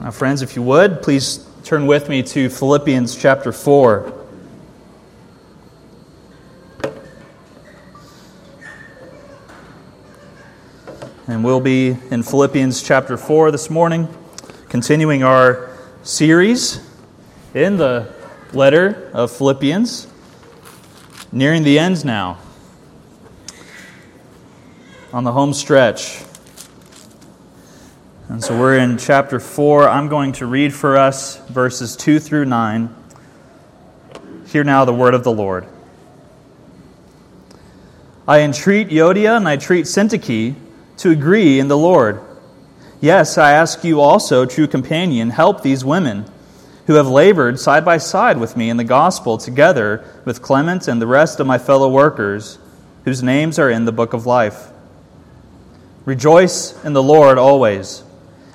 Now, friends, if you would, please turn with me to Philippians chapter 4. And we'll be in Philippians chapter 4 this morning, continuing our series in the letter of Philippians, nearing the end now, on the home stretch. And so we're in chapter 4. I'm going to read for us verses 2 through 9. Hear now the word of the Lord. I entreat Euodia and I entreat Syntyche to agree in the Lord. Yes, I ask you also, true companion, help these women who have labored side by side with me in the gospel together with Clement and the rest of my fellow workers whose names are in the book of life. Rejoice in the Lord always.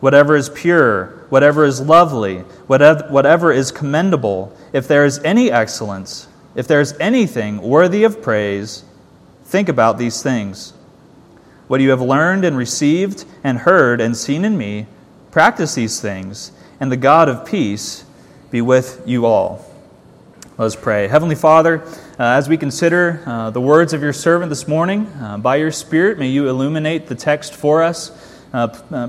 whatever is pure, whatever is lovely, whatever is commendable, if there is any excellence, if there is anything worthy of praise, think about these things. What you have learned and received and heard and seen in me, practice these things, and the God of peace be with you all. Let us pray. Heavenly Father, as we consider the words of your servant this morning, by your Spirit, may you illuminate the text for us.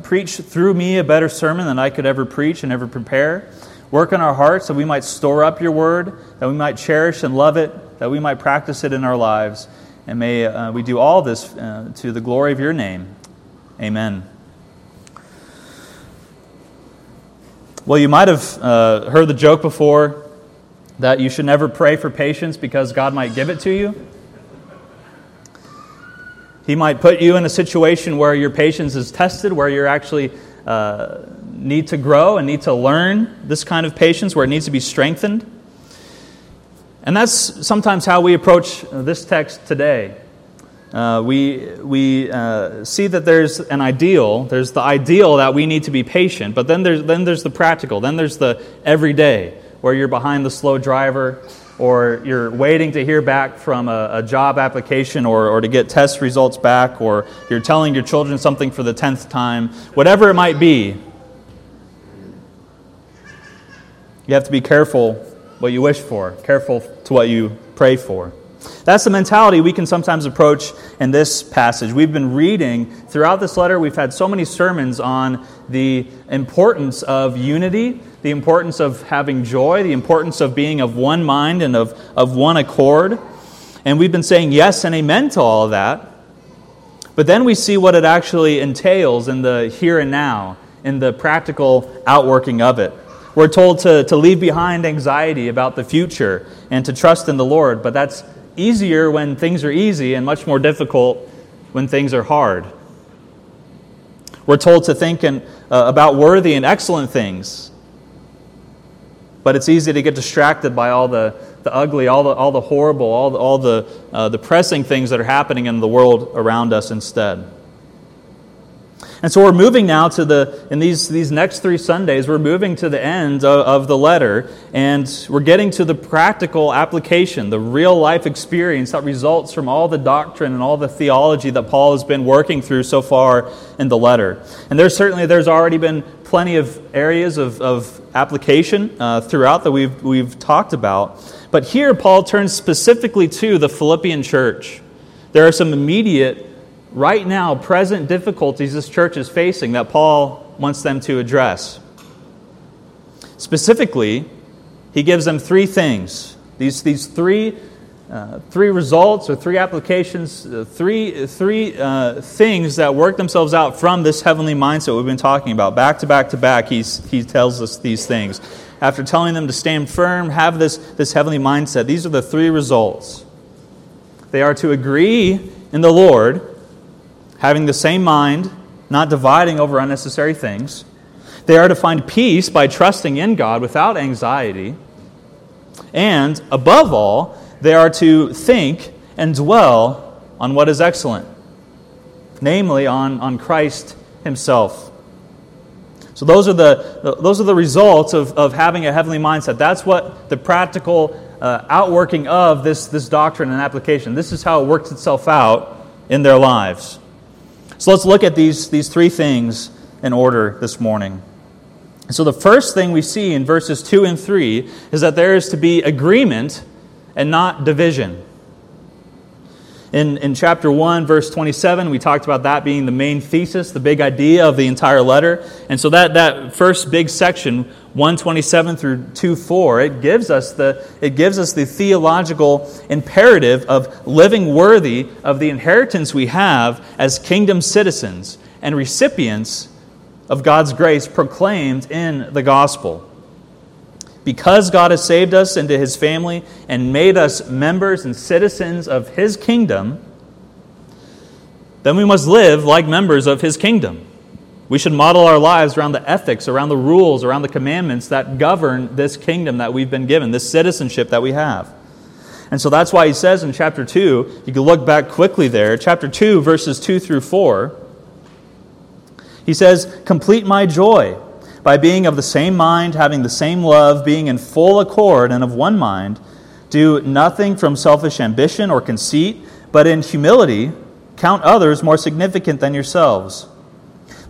Preach through me a better sermon than I could ever preach and ever prepare. Work in our hearts that we might store up your word, that we might cherish and love it, that we might practice it in our lives. And may we do all this to the glory of your name. Amen. Well, you might have heard the joke before that you should never pray for patience because God might give it to you. He might put you in a situation where your patience is tested, where you're actually need to grow and need to learn this kind of patience, where it needs to be strengthened. And that's sometimes how we approach this text today. We see that there's an ideal. There's the ideal that we need to be patient, but then there's the practical. Then there's the everyday, where you're behind the slow driver, or you're waiting to hear back from a job application, or to get test results back, or you're telling your children something for the 10th time, whatever it might be. You have to be careful what you wish for, careful to what you pray for. That's the mentality we can sometimes approach in this passage. We've been reading throughout this letter. We've had so many sermons on the importance of unity, the importance of having joy, the importance of being of one mind and of one accord. And we've been saying yes and amen to all of that. But then we see what it actually entails in the here and now, in the practical outworking of it. We're told to leave behind anxiety about the future and to trust in the Lord, but that's easier when things are easy and much more difficult when things are hard. We're told to think about worthy and excellent things, but it's easy to get distracted by all the ugly, all the horrible, all the depressing things that are happening in the world around us instead. And so we're moving now to in these next three Sundays, we're moving to the end of the letter, and we're getting to the practical application, the real-life experience that results from all the doctrine and all the theology that Paul has been working through so far in the letter. And there's already been plenty of areas of application throughout that we've talked about. But here Paul turns specifically to the Philippian church. There are some immediate, right now, present difficulties this church is facing that Paul wants them to address. Specifically, he gives them three things. These three results or three applications, three things that work themselves out from this heavenly mindset we've been talking about. Back to back to back, he tells us these things. After telling them to stand firm, have this heavenly mindset, these are the three results. They are to agree in the Lord, having the same mind, not dividing over unnecessary things. They are to find peace by trusting in God without anxiety. And, above all, they are to think and dwell on what is excellent, namely on Christ himself. So those are the results of having a heavenly mindset. That's what the practical outworking of this doctrine and application. This is how it works itself out in their lives. So let's look at these three things in order this morning. So the first thing we see in verses 2 and 3 is that there is to be agreement and not division. In chapter 1, verse 27, we talked about that being the main thesis, the big idea of the entire letter. And so that first big section, 1:27 through 2:4, it gives us the theological imperative of living worthy of the inheritance we have as kingdom citizens and recipients of God's grace proclaimed in the gospel. Because God has saved us into His family and made us members and citizens of His kingdom, then we must live like members of His kingdom. We should model our lives around the ethics, around the rules, around the commandments that govern this kingdom that we've been given, this citizenship that we have. And so that's why he says in chapter 2, you can look back quickly there, chapter 2, verses 2 through 4, he says, "Complete my joy by being of the same mind, having the same love, being in full accord and of one mind. Do nothing from selfish ambition or conceit, but in humility count others more significant than yourselves.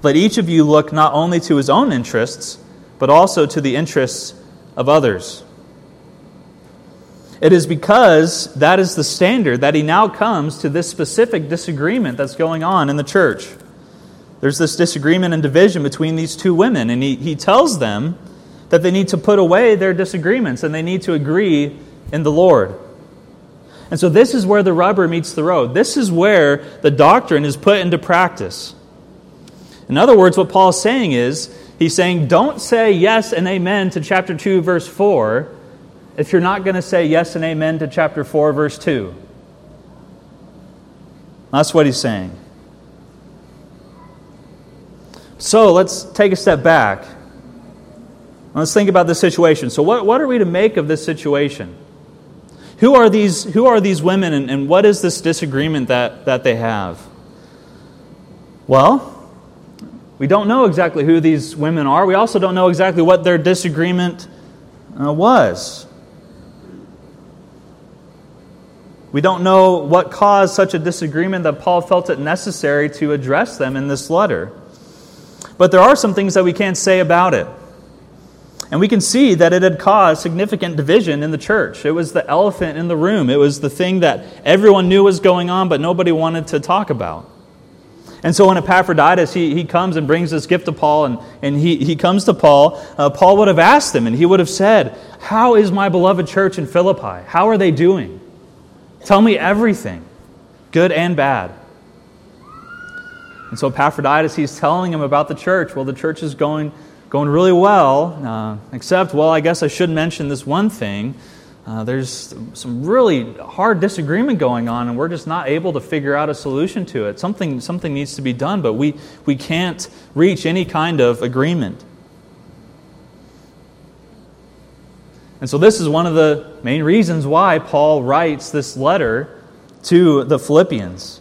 Let each of you look not only to his own interests, but also to the interests of others." It is because that is the standard that he now comes to this specific disagreement that's going on in the church. There's this disagreement and division between these two women, and he tells them that they need to put away their disagreements and they need to agree in the Lord. And so this is where the rubber meets the road. This is where the doctrine is put into practice. In other words, what Paul's saying is, he's saying, don't say yes and amen to chapter 2, verse 4, if you're not going to say yes and amen to chapter 4, verse 2. That's what he's saying. So let's take a step back. Let's think about this situation. So what are we to make of this situation? Who are these women and what is this disagreement that they have? Well, we don't know exactly who these women are. We also don't know exactly what their disagreement was. We don't know what caused such a disagreement that Paul felt it necessary to address them in this letter. But there are some things that we can't say about it. And we can see that it had caused significant division in the church. It was the elephant in the room. It was the thing that everyone knew was going on, but nobody wanted to talk about. And so when Epaphroditus, he comes and brings this gift to Paul, and he comes to Paul, Paul would have asked him, and he would have said, "How is my beloved church in Philippi? How are they doing? Tell me everything, good and bad." And so Epaphroditus, he's telling him about the church. Well, the church is going really well, except, well, I guess I should mention this one thing. There's some really hard disagreement going on, and we're just not able to figure out a solution to it. Something needs to be done, but we can't reach any kind of agreement. And so this is one of the main reasons why Paul writes this letter to the Philippians.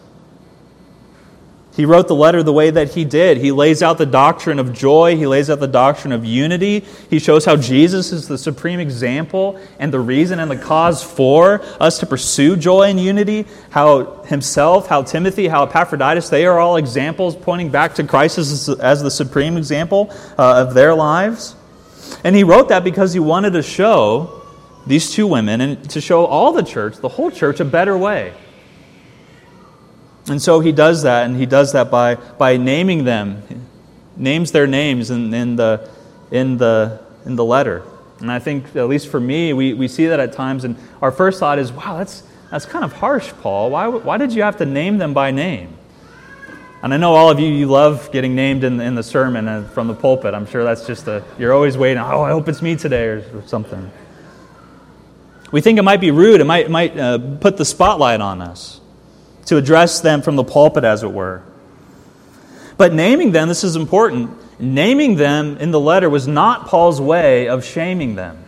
He wrote the letter the way that he did. He lays out the doctrine of joy. He lays out the doctrine of unity. He shows how Jesus is the supreme example and the reason and the cause for us to pursue joy and unity. How himself, how Timothy, how Epaphroditus, they are all examples pointing back to Christ as the supreme example of their lives. And he wrote that because he wanted to show these two women and to show all the church, the whole church, a better way. And so he does that, and he does that by naming them, he names their names in the letter. And I think, at least for me, we see that at times, and our first thought is, wow, that's kind of harsh, Paul. Why did you have to name them by name? And I know all of you love getting named in the sermon and from the pulpit. I'm sure that's just you're always waiting, oh, I hope it's me today or something. We think it might be rude, it might put the spotlight on us, to address them from the pulpit, as it were. But naming them, this is important, Naming them in the letter was not Paul's way of shaming them.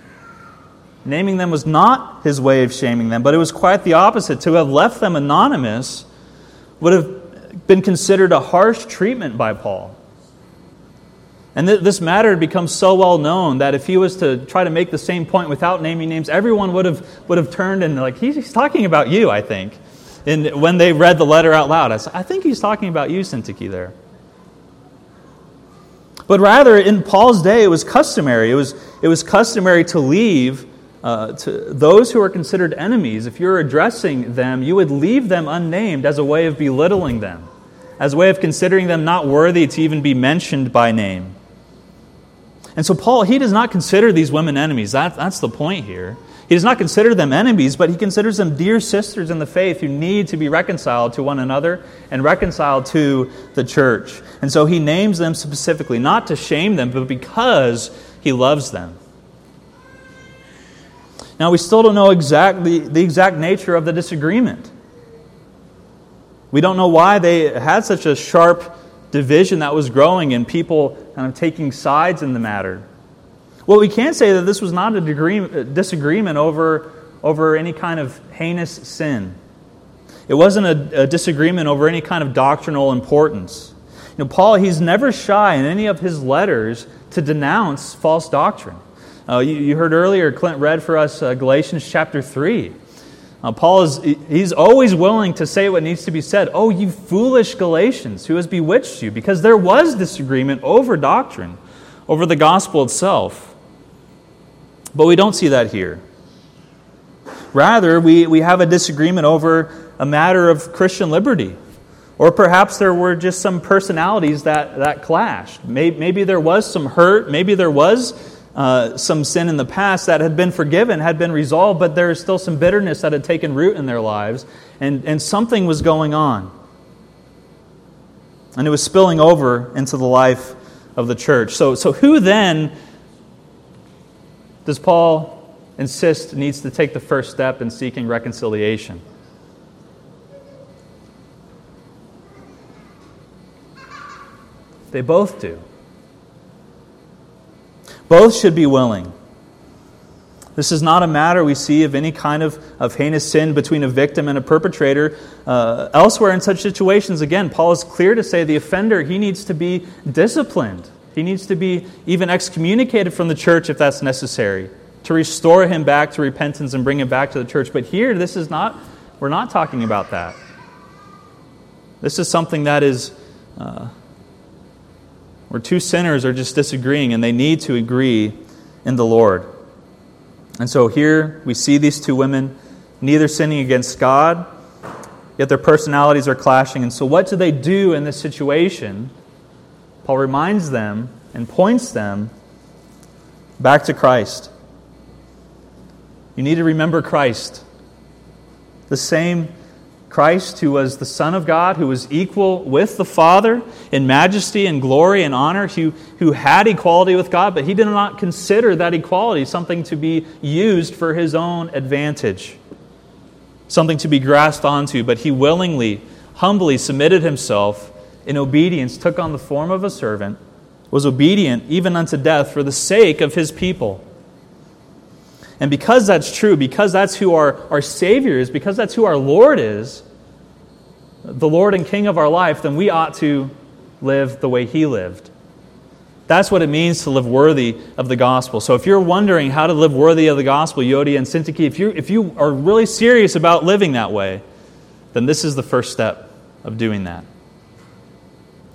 Naming them was not his way of shaming them, but it was quite the opposite. To have left them anonymous would have been considered a harsh treatment by Paul. And this matter had become so well known that if he was to try to make the same point without naming names, everyone would have turned and like, he's talking about you, I think. And when they read the letter out loud, I said, I think he's talking about you, Syntyche, there. But rather, in Paul's day, it was customary. It was customary to leave to those who are considered enemies. If you're addressing them, you would leave them unnamed as a way of belittling them, as a way of considering them not worthy to even be mentioned by name. And so Paul, he does not consider these women enemies. That's the point here. He does not consider them enemies, but he considers them dear sisters in the faith who need to be reconciled to one another and reconciled to the church. And so he names them specifically, not to shame them, but because he loves them. Now, we still don't know exactly the exact nature of the disagreement. We don't know why they had such a sharp division that was growing and people kind of taking sides in the matter. Well, we can say that this was not a disagreement over any kind of heinous sin. It wasn't a disagreement over any kind of doctrinal importance. You know, Paul, he's never shy in any of his letters to denounce false doctrine. You heard earlier, Clint read for us Galatians chapter 3. Paul, he's always willing to say what needs to be said. Oh, you foolish Galatians, who has bewitched you? Because there was disagreement over doctrine, over the gospel itself. But we don't see that here. Rather, we have a disagreement over a matter of Christian liberty. Or perhaps there were just some personalities that clashed. Maybe there was some hurt. Maybe there was some sin in the past that had been forgiven, had been resolved, but there is still some bitterness that had taken root in their lives. And something was going on. And it was spilling over into the life of the church. So who then does Paul insist needs to take the first step in seeking reconciliation? They both do. Both should be willing. This is not a matter we see of any kind of heinous sin between a victim and a perpetrator. Elsewhere in such situations, again, Paul is clear to say the offender, he needs to be disciplined. He needs to be even excommunicated from the church if that's necessary, to restore him back to repentance and bring him back to the church. But here, we're not talking about that. This is something that is where two sinners are just disagreeing and they need to agree in the Lord. And so here we see these two women, neither sinning against God, yet their personalities are clashing. And so what do they do in this situation? Paul reminds them and points them back to Christ. You need to remember Christ. The same Christ who was the Son of God, who was equal with the Father in majesty and glory and honor, who had equality with God, but he did not consider that equality something to be used for his own advantage, something to be grasped onto, but he willingly, humbly submitted himself in obedience, took on the form of a servant, was obedient even unto death for the sake of his people. And because that's true, because that's who our Savior is, because that's who our Lord is, the Lord and King of our life, then we ought to live the way He lived. That's what it means to live worthy of the gospel. So if you're wondering how to live worthy of the gospel, Euodia and Syntyche, if you are really serious about living that way, then this is the first step of doing that.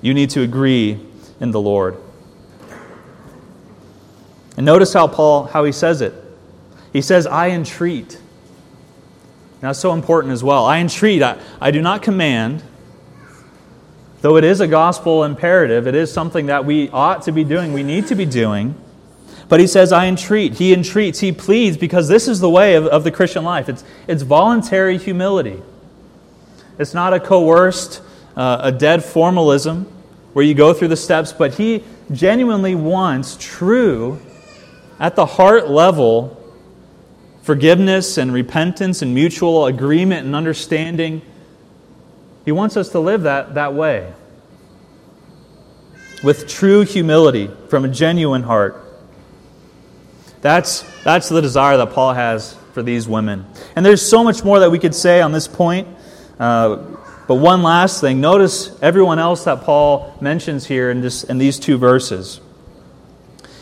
You need to agree in the Lord. And notice how Paul, how he says it. He says, I entreat. Now, that's so important as well. I entreat, I do not command. Though it is a gospel imperative, it is something that we ought to be doing, we need to be doing. But he says, I entreat. He entreats, he pleads, because this is the way of the Christian life. It's voluntary humility. It's not a coerced a dead formalism where you go through the steps, but he genuinely wants true, at the heart level, forgiveness and repentance and mutual agreement and understanding. He wants us to live that way. with true humility, from a genuine heart. That's the desire that Paul has for these women. And there's so much more that we could say on this point. But one last thing. Notice everyone else that Paul mentions here in these two verses.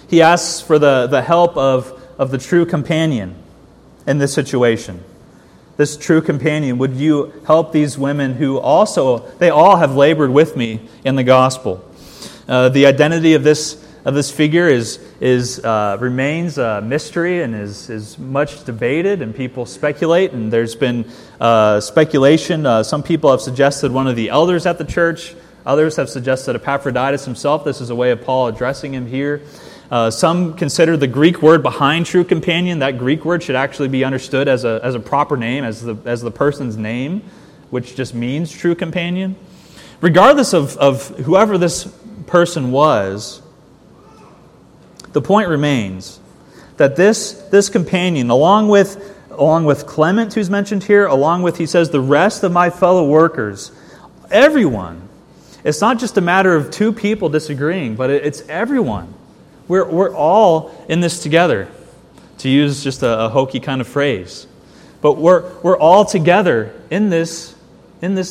He asks for the help of the true companion in this situation. This true companion, would you help these women who also, they all have labored with me in the gospel. The identity of this figure remains a mystery and is much debated, and people speculate, and there's been speculation. Some people have suggested one of the elders at the church. Others have suggested Epaphroditus himself. This is a way of Paul addressing him here. Some consider the Greek word behind true companion. That Greek word should actually be understood as a proper name, as the person's name, which just means true companion. Regardless of whoever this person was, the point remains that this companion, along with Clement, who's mentioned here, along with, he says, the rest of my fellow workers, everyone. It's not just a matter of two people disagreeing, but it's everyone. We're all in this together, to use just a hokey kind of phrase. But we're all together in this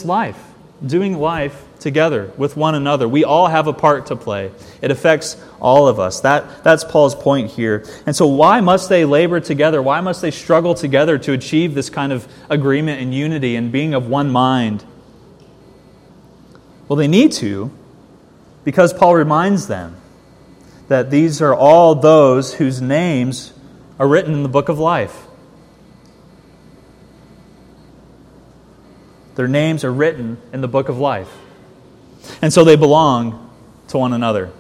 life, doing life together with one another. We all have a part to play. It affects all of us. That's Paul's point here. And so why must they labor together? Why must they struggle together to achieve this kind of agreement and unity and being of one mind? Well, they need to, because Paul reminds them that these are all those whose names are written in the book of life. Their names are written in the book of life. And so they belong to one another.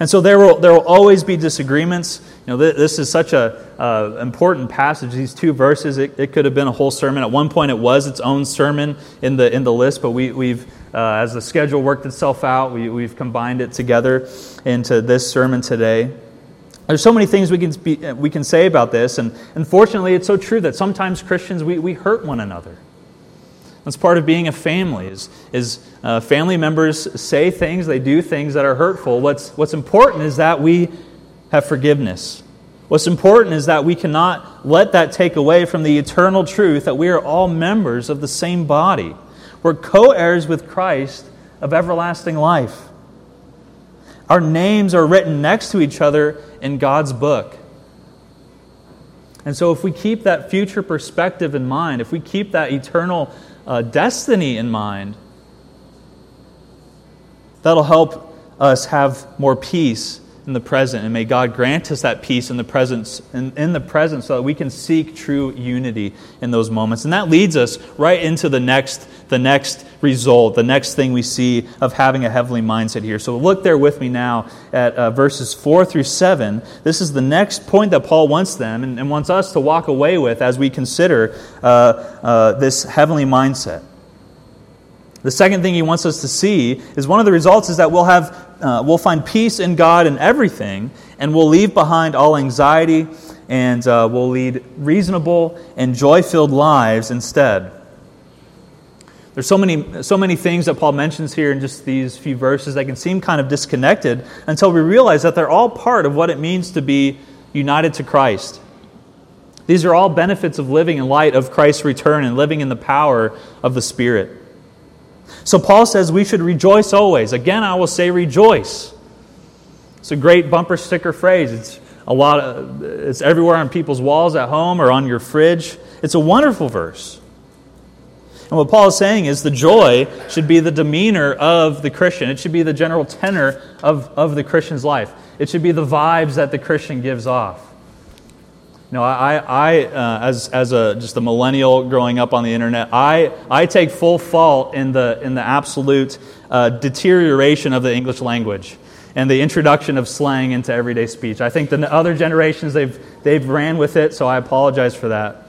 And so there will always be disagreements. You know, this is such an important passage. These two verses, it could have been a whole sermon. At one point, it was its own sermon in the list. But we've as the schedule worked itself out, we've combined it together into this sermon today. There's so many things we can say about this, and unfortunately, it's so true that sometimes Christians we hurt one another. That's part of being a family, is family members say things, they do things that are hurtful. What's important is that we have forgiveness. What's important is that we cannot let that take away from the eternal truth that we are all members of the same body. We're co-heirs with Christ of everlasting life. Our names are written next to each other in God's book. And so if we keep that future perspective in mind, if we keep that eternal destiny in mind, that'll help us have more peace in the present, and may God grant us that peace in the present, so that we can seek true unity in those moments. And that leads us right into the next result, the next thing we see of having a heavenly mindset here. So look there with me now at verses 4-7. This is the next point that Paul wants them and wants us to walk away with as we consider this heavenly mindset. The second thing he wants us to see is one of the results is that we'll find peace in God in everything, and we'll leave behind all anxiety, and we'll lead reasonable and joy-filled lives instead. There's so many things that Paul mentions here in just these few verses that can seem kind of disconnected until we realize that they're all part of what it means to be united to Christ. These are all benefits of living in light of Christ's return and living in the power of the Spirit. So Paul says we should rejoice always. Again, I will say rejoice. It's a great bumper sticker phrase. It's everywhere on people's walls at home or on your fridge. It's a wonderful verse. And what Paul is saying is the joy should be the demeanor of the Christian. It should be the general tenor of the Christian's life. It should be the vibes that the Christian gives off. You know, I, as a millennial growing up on the internet, I take full fault in the absolute deterioration of the English language and the introduction of slang into everyday speech. I think the other generations they've ran with it, so I apologize for that.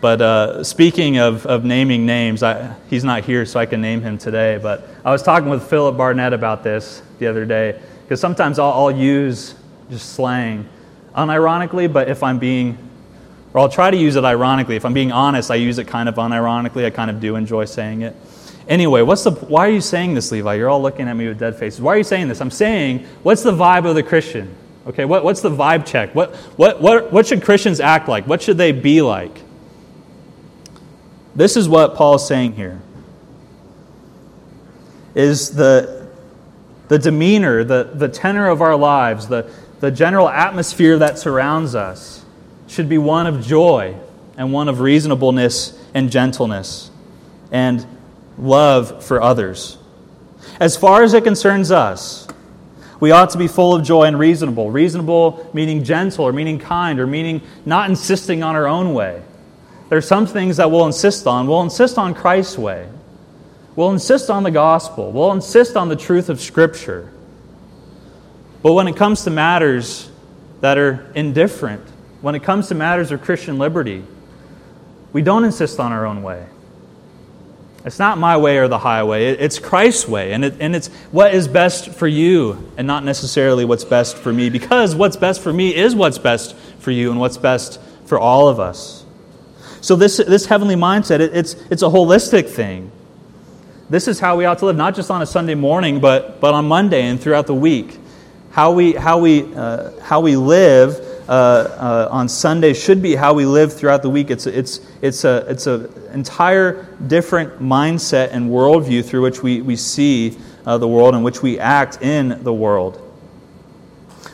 But speaking of naming names, he's not here, so I can name him today. But I was talking with Philip Barnett about this the other day, because sometimes I'll use just slang unironically, but I'll try to use it ironically. If I'm being honest, I use it kind of unironically. I kind of do enjoy saying it. Anyway, why are you saying this, Levi? You're all looking at me with dead faces. Why are you saying this? I'm saying, what's the vibe of the Christian? Okay, what's the vibe check? What should Christians act like? What should they be like? This is what Paul's saying here. Is the demeanor, the tenor of our lives, the general atmosphere that surrounds us should be one of joy and one of reasonableness and gentleness and love for others. As far as it concerns us, we ought to be full of joy and reasonable. Reasonable meaning gentle or meaning kind or meaning not insisting on our own way. There's some things that we'll insist on. We'll insist on Christ's way. We'll insist on the gospel. We'll insist on the truth of Scripture. But when it comes to matters that are indifferent, when it comes to matters of Christian liberty, we don't insist on our own way. It's not my way or the highway. It's Christ's way. And it's what is best for you and not necessarily what's best for me. Because what's best for me is what's best for you and what's best for all of us. So this heavenly mindset, it's a holistic thing. This is how we ought to live, not just on a Sunday morning, but on Monday and throughout the week. How we live on Sunday should be how we live throughout the week. It's a entire different mindset and worldview through which we see the world and which we act in the world.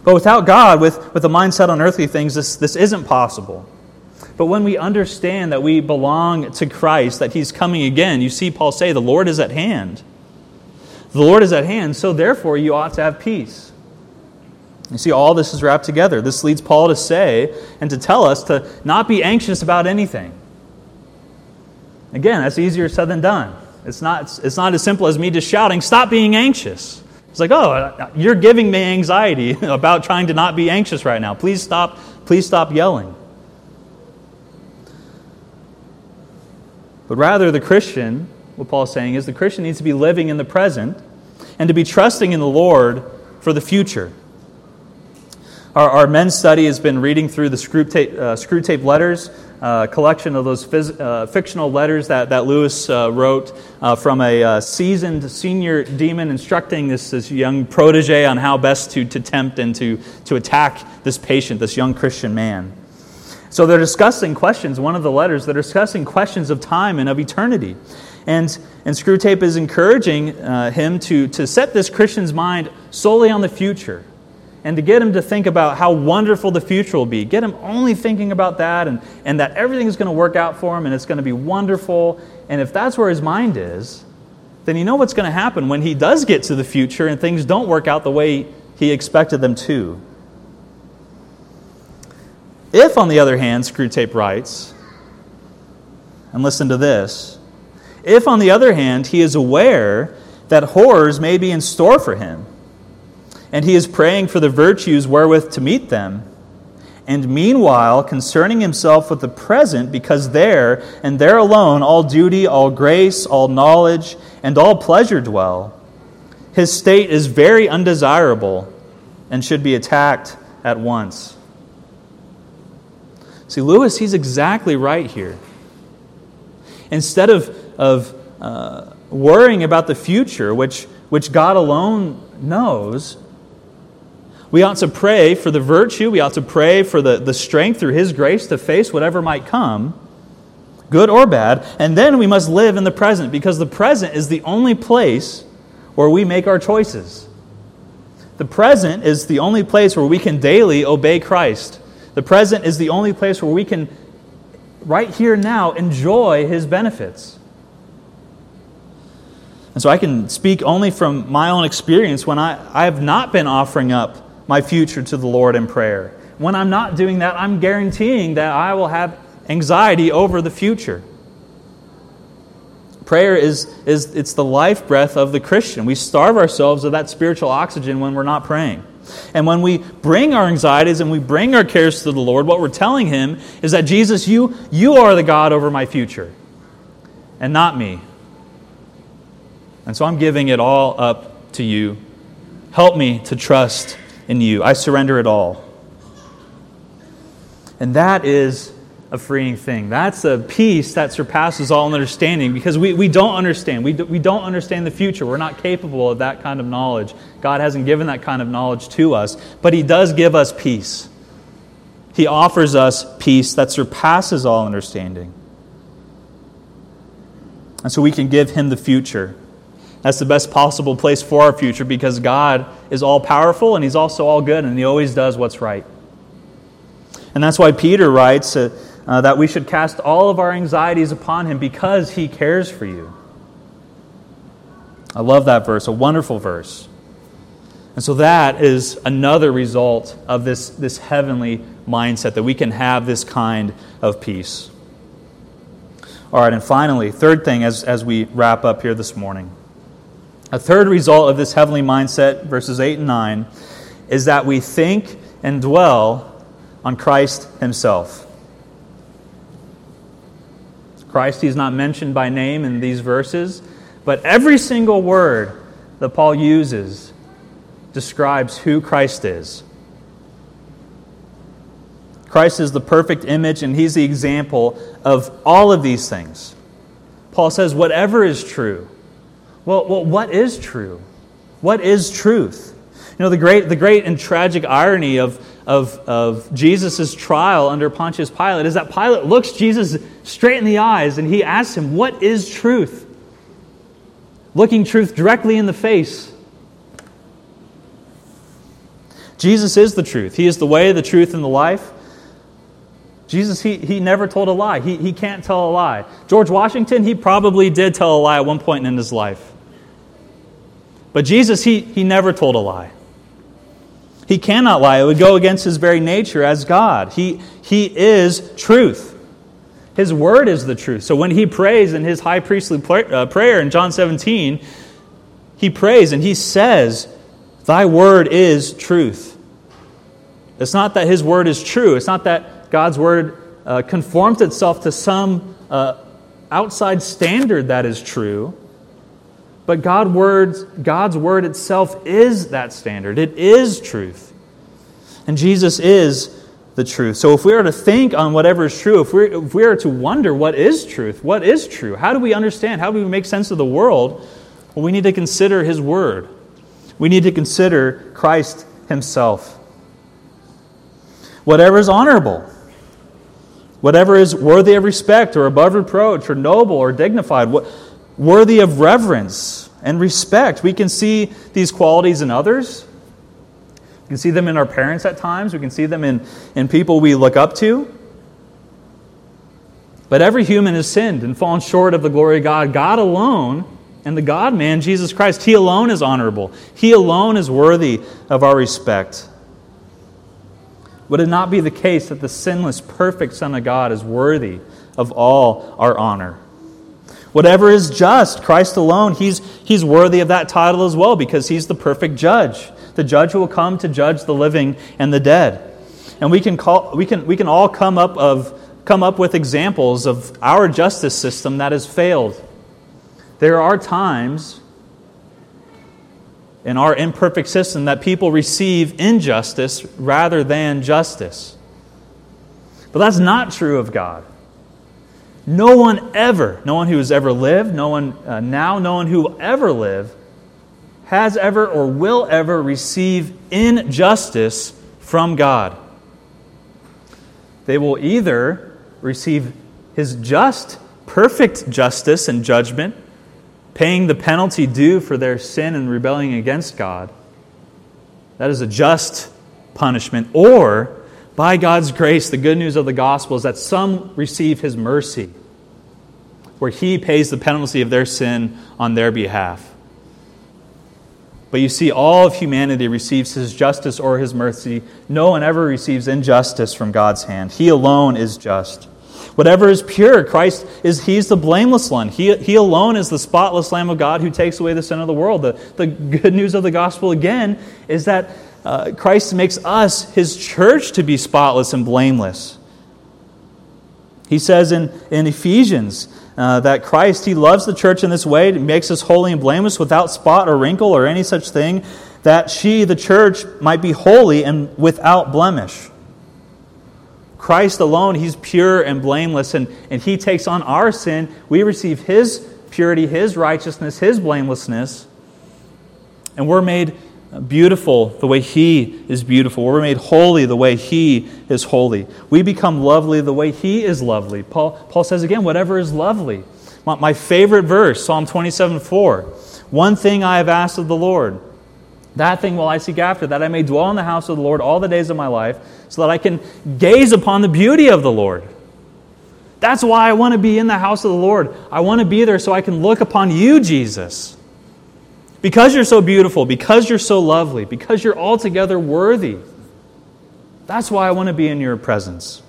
But without God, with a mindset on earthly things, this isn't possible. But when we understand that we belong to Christ, that He's coming again, you see Paul say, the Lord is at hand. The Lord is at hand, so therefore you ought to have peace. You see, all this is wrapped together. This leads Paul to say and to tell us to not be anxious about anything. Again, that's easier said than done. It's not as simple as me just shouting, stop being anxious. It's like, oh, you're giving me anxiety about trying to not be anxious right now. Please stop yelling. But rather, the Christian, what Paul's saying is, the Christian needs to be living in the present and to be trusting in the Lord for the future. Our men's study has been reading through the Screwtape Letters, collection of those fictional letters that Lewis wrote from a seasoned senior demon instructing this young protege on how best to tempt and to attack this patient, this young Christian man. So they're discussing questions, one of the letters, they're discussing questions of time and of eternity. And Screwtape is encouraging him to set this Christian's mind solely on the future, and to get him to think about how wonderful the future will be. Get him only thinking about that and that everything is going to work out for him and it's going to be wonderful. And if that's where his mind is, then you know what's going to happen when he does get to the future and things don't work out the way he expected them to. If, on the other hand, Screwtape writes, and listen to this, if, on the other hand, he is aware that horrors may be in store for him, and he is praying for the virtues wherewith to meet them, and meanwhile concerning himself with the present, because there, and there alone, all duty, all grace, all knowledge, and all pleasure dwell, his state is very undesirable and should be attacked at once. See, Lewis, he's exactly right here. Instead of worrying about the future, which God alone knows, we ought to pray for the virtue, we ought to pray for the strength through His grace to face whatever might come, good or bad, and then we must live in the present, because the present is the only place where we make our choices. The present is the only place where we can daily obey Christ. The present is the only place where we can, right here now, enjoy His benefits. And so I can speak only from my own experience when I have not been offering up my future to the Lord in prayer. When I'm not doing that, I'm guaranteeing that I will have anxiety over the future. Prayer it's the life breath of the Christian. We starve ourselves of that spiritual oxygen when we're not praying. And when we bring our anxieties and we bring our cares to the Lord, what we're telling Him is that, Jesus, you are the God over my future and not me. And so I'm giving it all up to You. Help me to trust in You. I surrender it all. And that is a freeing thing. That's a peace that surpasses all understanding, because we don't understand. We don't understand the future. We're not capable of that kind of knowledge. God hasn't given that kind of knowledge to us, but He does give us peace. He offers us peace that surpasses all understanding. And so we can give Him the future. That's the best possible place for our future, because God is all-powerful and He's also all-good, and He always does what's right. And that's why Peter writes that we should cast all of our anxieties upon Him because He cares for you. I love that verse, a wonderful verse. And so that is another result of this heavenly mindset, that we can have this kind of peace. All right, and finally, third thing as we wrap up here this morning. A third result of this heavenly mindset, verses 8 and 9, is that we think and dwell on Christ Himself. Christ, He's not mentioned by name in these verses, but every single word that Paul uses describes who Christ is. Christ is the perfect image, and He's the example of all of these things. Paul says, whatever is true. Well, what is true? What is truth? You know, the great and tragic irony of Jesus' trial under Pontius Pilate is that Pilate looks Jesus straight in the eyes and he asks him, what is truth? Looking truth directly in the face. Jesus is the truth. He is the way, the truth, and the life. Jesus, he never told a lie. He can't tell a lie. George Washington, he probably did tell a lie at one point in his life. But Jesus, he never told a lie. He cannot lie. It would go against His very nature as God. He is truth. His word is the truth. So when He prays in His high priestly prayer in John 17, He prays and He says, Thy word is truth. It's not that His word is true. It's not that God's word conforms itself to some outside standard that is true. But God's word itself is that standard. It is truth. And Jesus is the truth. So if we are to think on whatever is true, if we are to wonder what is truth, what is true, how do we understand, how do we make sense of the world? Well, we need to consider His word. We need to consider Christ Himself. Whatever is honorable, whatever is worthy of respect or above reproach or noble or dignified, worthy of reverence and respect. We can see these qualities in others. We can see them in our parents at times. We can see them in people we look up to. But every human has sinned and fallen short of the glory of God. God alone, and the God-man, Jesus Christ, He alone is honorable. He alone is worthy of our respect. Would it not be the case that the sinless, perfect Son of God is worthy of all our honor? Whatever is just, Christ alone, He's worthy of that title as well, because He's the perfect judge. The judge who will come to judge the living and the dead. And we can all come up with examples of our justice system that has failed. There are times in our imperfect system that people receive injustice rather than justice. But that's not true of God. No one who has ever lived, no one who will ever live, has ever or will ever receive injustice from God. They will either receive His perfect justice and judgment, paying the penalty due for their sin and rebelling against God. That is a just punishment. Or, by God's grace, the good news of the gospel is that some receive His mercy, where He pays the penalty of their sin on their behalf. But you see, all of humanity receives His justice or His mercy. No one ever receives injustice from God's hand. He alone is just. Whatever is pure, Christ He's the blameless one. He alone is the spotless Lamb of God who takes away the sin of the world. The good news of the gospel, again, is that Christ makes us, His church, to be spotless and blameless. He says in Ephesians that Christ, He loves the church in this way, makes us holy and blameless without spot or wrinkle or any such thing, that she, the church, might be holy and without blemish. Christ alone, he's pure and blameless, and he takes on our sin. We receive his purity, his righteousness, his blamelessness, and we're made beautiful the way he is beautiful. We're made holy the way he is holy. We become lovely the way he is lovely. Paul says again, whatever is lovely. My favorite verse, Psalm 27:4. One thing I have asked of the Lord, that thing will I seek after, that I may dwell in the house of the Lord all the days of my life, so that I can gaze upon the beauty of the Lord. That's why I want to be in the house of the Lord. I want to be there so I can look upon you, Jesus. Because you're so beautiful, because you're so lovely, because you're altogether worthy. That's why I want to be in your presence.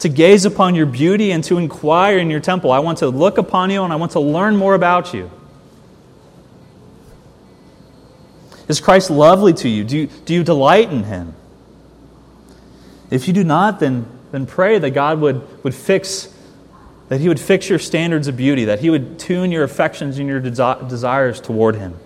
To gaze upon your beauty and to inquire in your temple. I want to look upon you and I want to learn more about you. Is Christ lovely to you? Do you delight in him? If you do not, then pray that God would fix your standards of beauty, that he would tune your affections and your desires toward him.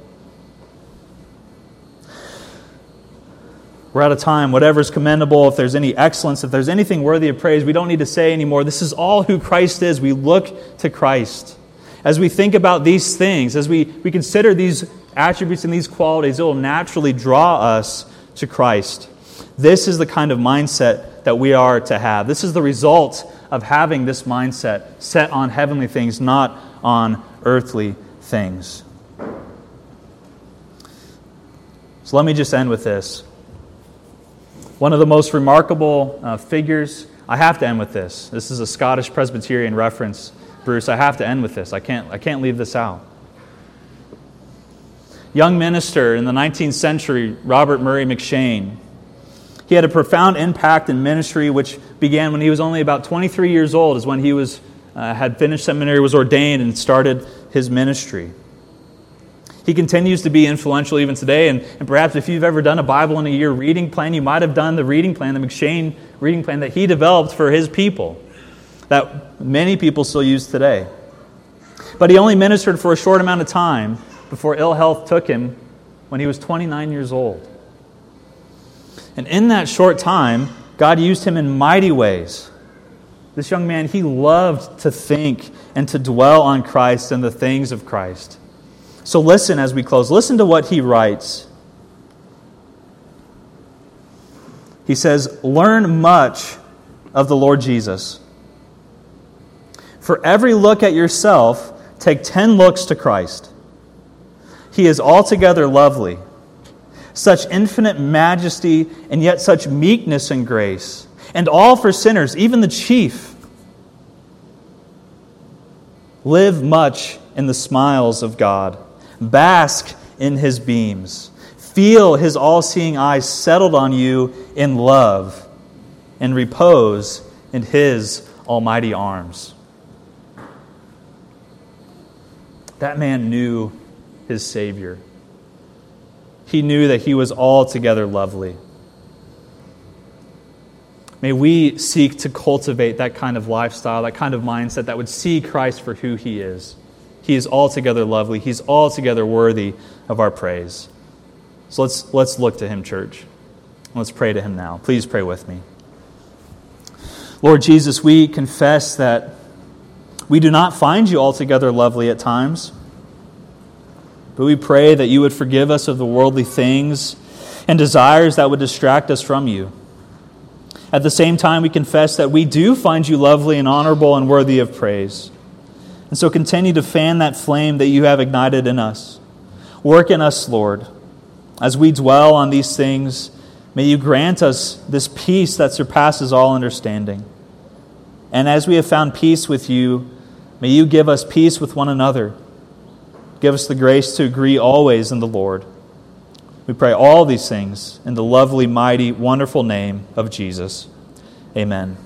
We're out of time. Whatever's commendable, if there's any excellence, if there's anything worthy of praise, we don't need to say anymore. This is all who Christ is. We look to Christ. As we think about these things, as we consider these attributes and these qualities, it will naturally draw us to Christ. This is the kind of mindset that we are to have. This is the result of having this mindset set on heavenly things, not on earthly things. So let me just end with this. One of the most remarkable figures, I have to end with this. This is a Scottish Presbyterian reference, Bruce. I have to end with this. I can't leave this out. Young minister in the 19th century, Robert Murray M'Cheyne. He had a profound impact in ministry, which began when he was only about 23 years old, is when he had finished seminary, was ordained, and started his ministry. He continues to be influential even today, and perhaps if you've ever done a Bible in a year reading plan, you might have done the reading plan, the M'Cheyne reading plan that he developed for his people, that many people still use today. But he only ministered for a short amount of time before ill health took him when he was 29 years old. And in that short time, God used him in mighty ways. This young man, he loved to think and to dwell on Christ and the things of Christ. So listen as we close. Listen to what he writes. He says, "Learn much of the Lord Jesus. For every look at yourself, take 10 looks to Christ. He is altogether lovely. Such infinite majesty and yet such meekness and grace, and all for sinners, even the chief. Live much in the smiles of God. Bask in his beams. Feel his all-seeing eyes settled on you in love, and repose in his almighty arms." That man knew his Savior. He knew that he was altogether lovely. May we seek to cultivate that kind of lifestyle, that kind of mindset that would see Christ for who he is. He is altogether lovely. He's altogether worthy of our praise. So let's look to him, church. Let's pray to him now. Please pray with me. Lord Jesus, we confess that we do not find you altogether lovely at times. But we pray that you would forgive us of the worldly things and desires that would distract us from you. At the same time, we confess that we do find you lovely and honorable and worthy of praise. And so continue to fan that flame that you have ignited in us. Work in us, Lord. As we dwell on these things, may you grant us this peace that surpasses all understanding. And as we have found peace with you, may you give us peace with one another. Give us the grace to agree always in the Lord. We pray all these things in the lovely, mighty, wonderful name of Jesus. Amen.